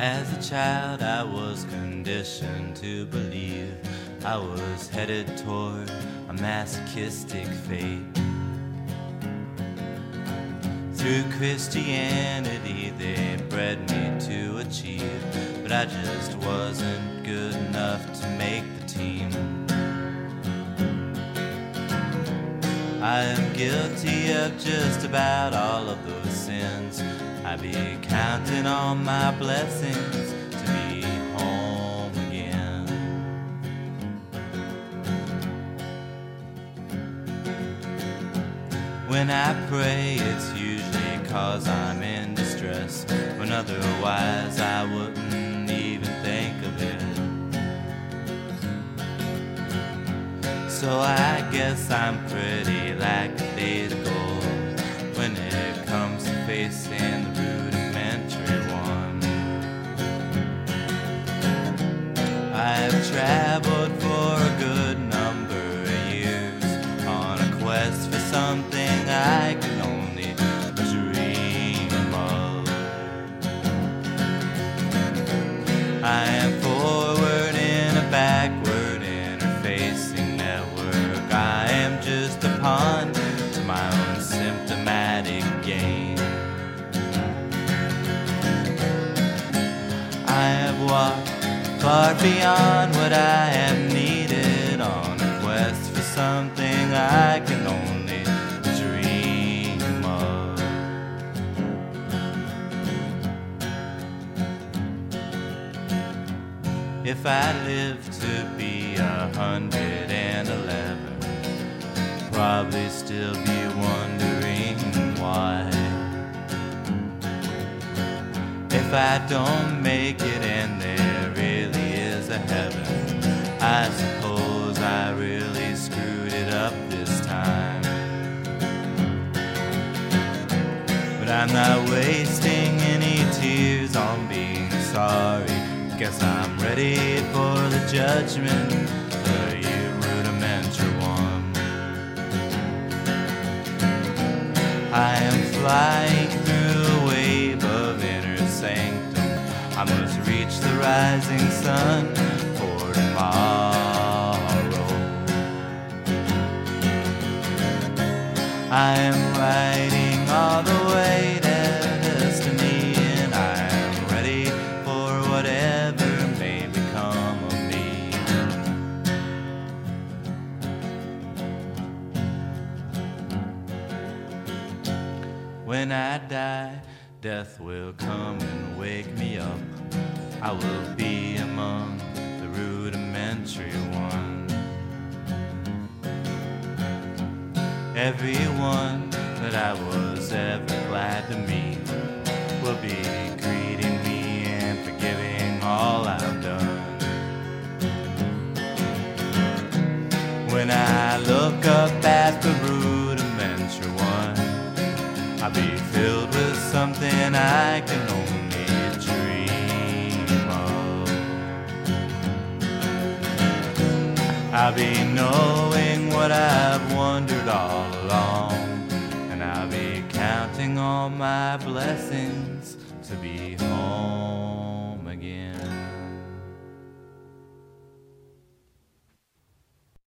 As a child, I was conditioned to believe I was headed toward a masochistic fate. Through Christianity, they bred me to achieve, but I just wasn't good enough to make the team. I am guilty of just about all of those sins. I be counting on my blessings to be home again. When I pray, it's usually 'cause I'm in distress, when otherwise I wouldn't even think of it. So I guess I'm pretty lackadaisical when it comes to facing the rudimentary one. I've traveled for a good number of years on a quest for something I can only dream of. I am forward in a backward interfacing network. I am just a pawn to my own symptomatic gain. I have walked far beyond what I have needed on a quest for something I can only dream of. If I live to be 111, I'll probably still be wondering why. If I don't make it and there really is a heaven, I suppose I really screwed it up this time. But I'm not wasting any tears on being sorry. Guess I'm ready for the judgment for you rudimentary one. I am flying through a wave of inner sanctum. I must reach the rising sun for tomorrow. I am riding all the way to destiny, and I am ready for whatever may become of me. When I die, death will come and wake me up. I will be among the rudimentary one. Everyone that I was ever glad to meet will be greeting me and forgiving all I've done. When I look up at the rudimentary one, I'll be filled with something I can only dream of. I'll be knowing what I've wondered all along, and I'll be counting all my blessings to be home again.